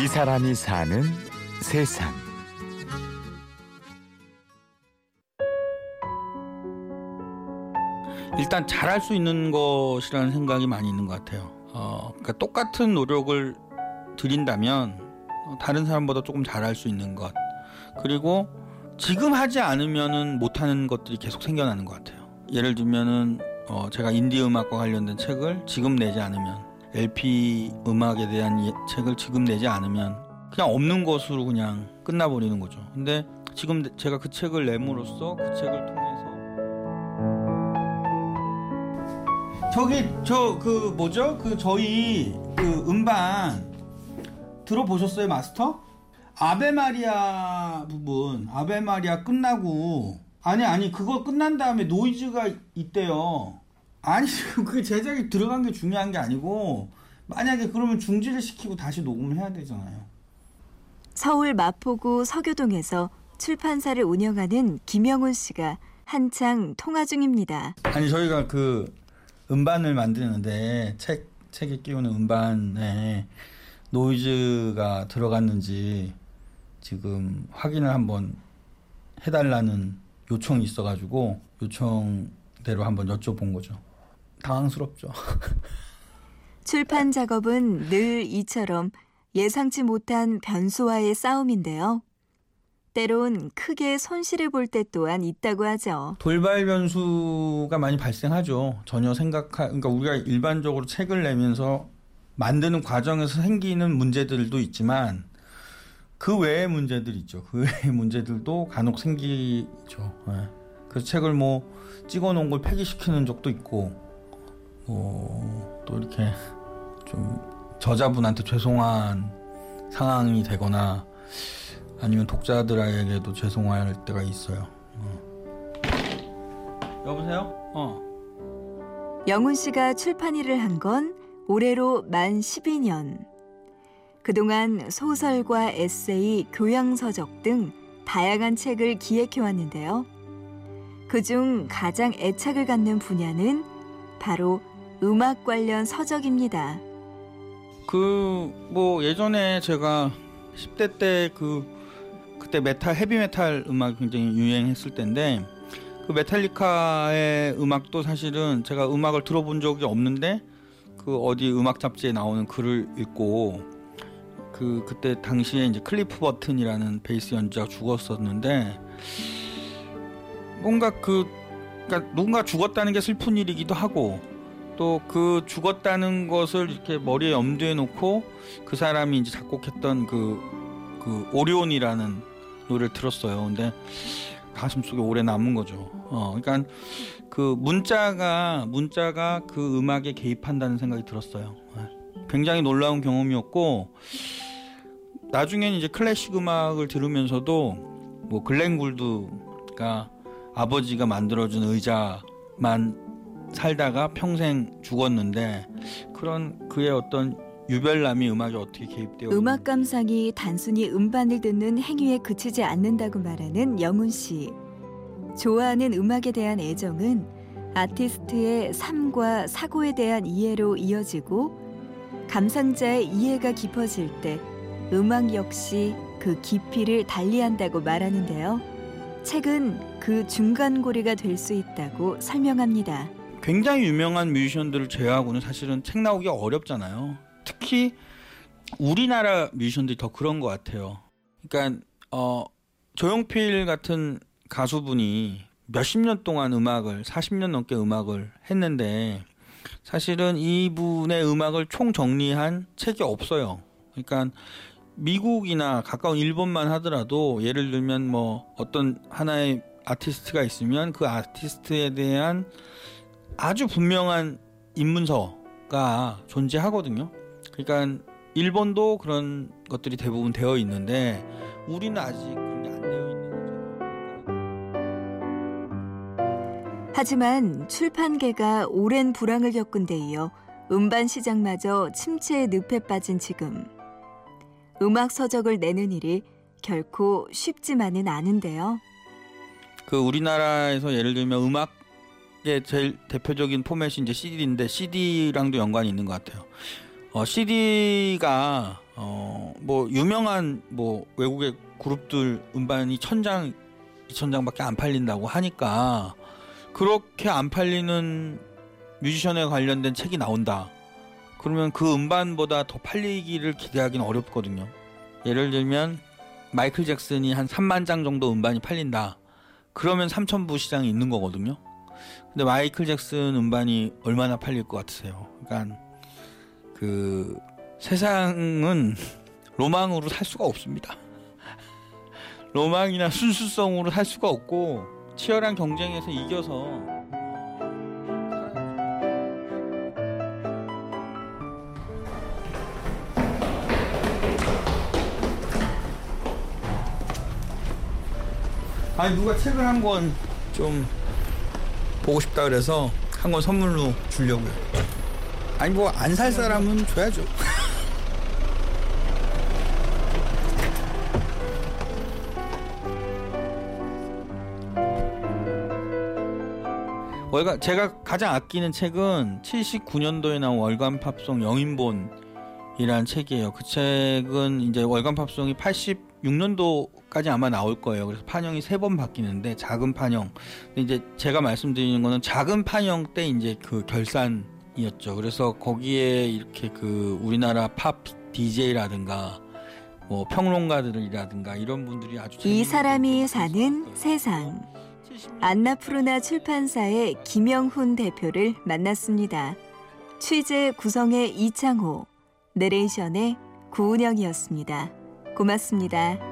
이 사람이 사는 세상. 일단 잘할 수 있는 것이라는 생각이 많이 있는 것 같아요. 그러니까 똑같은 노력을 들인다면 다른 사람보다 조금 잘할 수 있는 것, 그리고 지금 하지 않으면은 못하는 것들이 계속 생겨나는 것 같아요. 예를 들면은 제가 인디 음악과 관련된 책을 지금 내지 않으면, LP 음악에 대한 책을 지금 내지 않으면 그냥 없는 것으로 그냥 끝나버리는 거죠. 근데 지금 제가 그 책을 냄으로써 그 책을 통해서 저기 그 뭐죠? 그 저희 그 음반 들어보셨어요, 마스터? 아베마리아 부분, 아베마리아 끝나고 아니 그거 끝난 다음에 노이즈가 있대요. 아니 지금 그 제작이 들어간 게 중요한 게 아니고, 만약에 그러면 중지를 시키고 다시 녹음을 해야 되잖아요. 서울 마포구 서교동에서 출판사를 운영하는 김영훈 씨가 한창 통화 중입니다. 아니 저희가 그 음반을 만드는데 책에 끼우는 음반에 노이즈가 들어갔는지 지금 확인을 한번 해달라는 요청이 있어가지고 요청대로 한번 여쭤본 거죠. 당황스럽죠. 출판 작업은 늘 이처럼 예상치 못한 변수와의 싸움인데요. 때론 크게 손실을 볼 때 또한 있다고 하죠. 돌발 변수가 많이 발생하죠. 전혀 그러니까 우리가 일반적으로 책을 내면서 만드는 과정에서 생기는 문제들도 있지만 그 외의 문제들 있죠. 그 외의 문제들도 간혹 생기죠. 네. 그래서 책을 뭐 찍어놓은 걸 폐기시키는 적도 있고, 또 이렇게 좀 저자분한테 죄송한 상황이 되거나 아니면 독자들에게도 죄송할 때가 있어요. 여보세요? 영훈 씨가 출판 일을 한 건 올해로 만 12년. 그동안 소설과 에세이, 교양서적 등 다양한 책을 기획해왔는데요. 그중 가장 애착을 갖는 분야는 바로 음악 관련 서적입니다. 예전에 제가 10대 때 그때 메탈, 헤비메탈 음악이 굉장히 유행했을 때인데, 그 메탈리카의 음악도 사실은 제가 음악을 들어본 적이 없는데 그 어디 음악 잡지에 나오는 글을 읽고, 그때 당시에 이제 클리프 버튼이라는 베이스 연주자가 죽었었는데, 뭔가 그러니까 누군가 죽었다는 게 슬픈 일이기도 하고, 또 그 죽었다는 것을 이렇게 머리에 염두에 놓고 그 사람이 이제 작곡했던 그 오리온이라는 노래를 들었어요. 근데 가슴 속에 오래 남은 거죠. 그러니까 그 문자가 그 음악에 개입한다는 생각이 들었어요. 굉장히 놀라운 경험이었고, 나중에는 이제 클래식 음악을 들으면서도 뭐 글렌 굴드가 아버지가 만들어준 의자만 살다가 평생 죽었는데, 그런 그의 어떤 유별남이 음악에 어떻게 개입되어 음악 감상이 단순히 음반을 듣는 행위에 그치지 않는다고 말하는 영훈 씨. 좋아하는 음악에 대한 애정은 아티스트의 삶과 사고에 대한 이해로 이어지고, 감상자의 이해가 깊어질 때 음악 역시 그 깊이를 달리한다고 말하는데요. 책은 그 중간고리가 될 수 있다고 설명합니다. 굉장히 유명한 뮤지션들을 제외하고는 사실은 책 나오기가 어렵잖아요. 특히 우리나라 뮤지션들이 더 그런 것 같아요. 그러니까 조용필 같은 가수분이 몇십 년 동안 40년 넘게 음악을 했는데, 사실은 이분의 음악을 총정리한 책이 없어요. 그러니까 미국이나 가까운 일본만 하더라도, 예를 들면 뭐 어떤 하나의 아티스트가 있으면 그 아티스트에 대한 아주 분명한 입문서가 존재하거든요. 그러니까 일본도 그런 것들이 대부분 되어 있는데 우리는 아직 그런 게 안 되어 있는 거죠. 하지만 출판계가 오랜 불황을 겪은 데 이어 음반 시장마저 침체의 늪에 빠진 지금, 음악 서적을 내는 일이 결코 쉽지만은 않은데요. 우리나라에서 예를 들면 음악의 제일 대표적인 포맷이 이제 CD인데 CD랑도 연관이 있는 것 같아요. CD가 뭐 유명한 뭐 외국의 그룹들 음반이 1,000장, 2,000장밖에 안 팔린다고 하니까 그렇게 안 팔리는 뮤지션에 관련된 책이 나온다. 그러면 그 음반보다 더 팔리기를 기대하기는 어렵거든요. 예를 들면 마이클 잭슨이 한 3만 장 정도 음반이 팔린다. 그러면 3,000부 시장이 있는 거거든요. 근데 마이클 잭슨 음반이 얼마나 팔릴 것 같으세요? 그러니까 그 세상은 로망으로 살 수가 없습니다. 로망이나 순수성으로 살 수가 없고 치열한 경쟁에서 이겨서. 아니 누가 책을 한 권 좀 보고 싶다 그래서 한 권 선물로 주려고요. 아니 뭐 안 살 사람은 줘야죠. 제가 가장 아끼는 책은 79년도에 나온 월간 팝송 영인본이라는 책이에요. 그 책은 이제 월간 팝송이 86년도까지 아마 나올 거예요. 그래서 판형이 3번 바뀌는데 작은 판형. 근데 이제 제가 말씀드리는 거는 작은 판형 때 이제 그 결산이었죠. 그래서 거기에 이렇게 그 우리나라 팝 DJ라든가 뭐 평론가들이라든가 이런 분들이 아주 이 사람이 사는 세상. 안나푸르나 출판사의 김영훈 대표를 만났습니다. 취재 구성의 이창호, 내레이션의 구은영이었습니다. 고맙습니다.